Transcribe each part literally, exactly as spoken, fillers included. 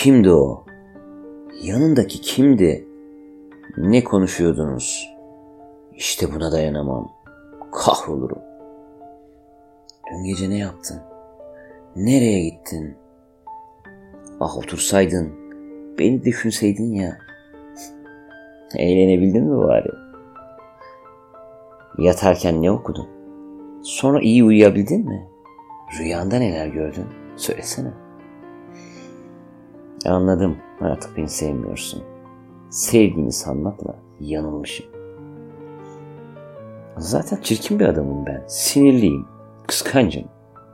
Kimdi o? Yanındaki kimdi? Ne konuşuyordunuz? İşte buna dayanamam. Kahrolurum. Dün gece ne yaptın? Nereye gittin? Ah otursaydın, beni düşünseydin ya. Eğlenebildin mi bari? Yatarken ne okudun? Sonra iyi uyuyabildin mi? Rüyanda neler gördün? Söylesene. Anladım, artık beni sevmiyorsun. Sevdiğini sanmakla yanılmışım. Zaten çirkin bir adamım ben. Sinirliyim, kıskancım,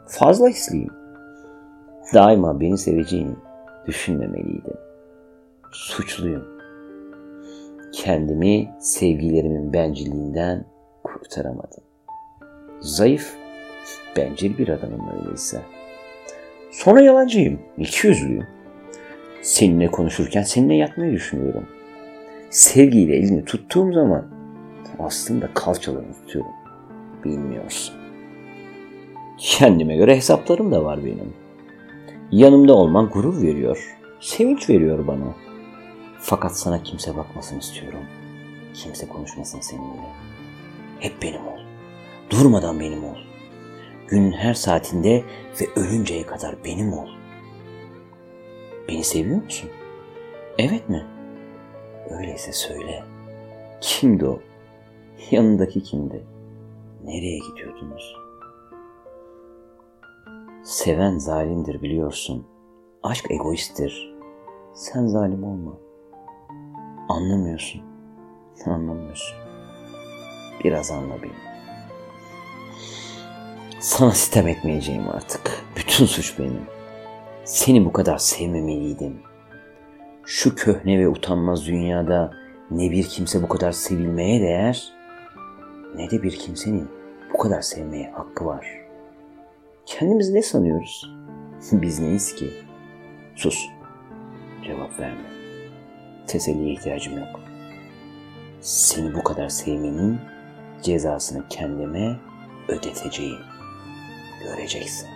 fazla hisliyim. Daima beni seveceğini düşünmemeliydim. Suçluyum. Kendimi sevgilerimin bencilliğinden kurtaramadım. Zayıf, bencil bir adamım öyleyse. Sonra yalancıyım, ikiyüzlüyüm. Seninle konuşurken seninle yatmayı düşünüyorum. Sevgiyle elini tuttuğum zaman aslında kalçalarını tutuyorum. Bilmiyorsun. Kendime göre hesaplarım da var benim. Yanımda olman gurur veriyor. Sevinç veriyor bana. Fakat sana kimse bakmasın istiyorum. Kimse konuşmasın seninle. Hep benim ol. Durmadan benim ol. Günün her saatinde ve ölünceye kadar benim ol. Beni seviyor musun? Evet mi? Öyleyse söyle. Kimdi o? Yanındaki kimdi? Nereye gidiyordunuz? Seven zalimdir biliyorsun. Aşk egoisttir. Sen zalim olma. Anlamıyorsun. Anlamıyorsun. Biraz anla beni. Sana sitem etmeyeceğim artık. Bütün suç benim. Seni bu kadar sevmemeliydim. Şu köhne ve utanmaz dünyada ne bir kimse bu kadar sevilmeye değer, ne de bir kimsenin bu kadar sevmeye hakkı var. Kendimizi ne sanıyoruz? Biz neyiz ki? Sus. Cevap verme. Teselliye ihtiyacım yok. Seni bu kadar sevmenin cezasını kendime ödeteceğim. Göreceksin.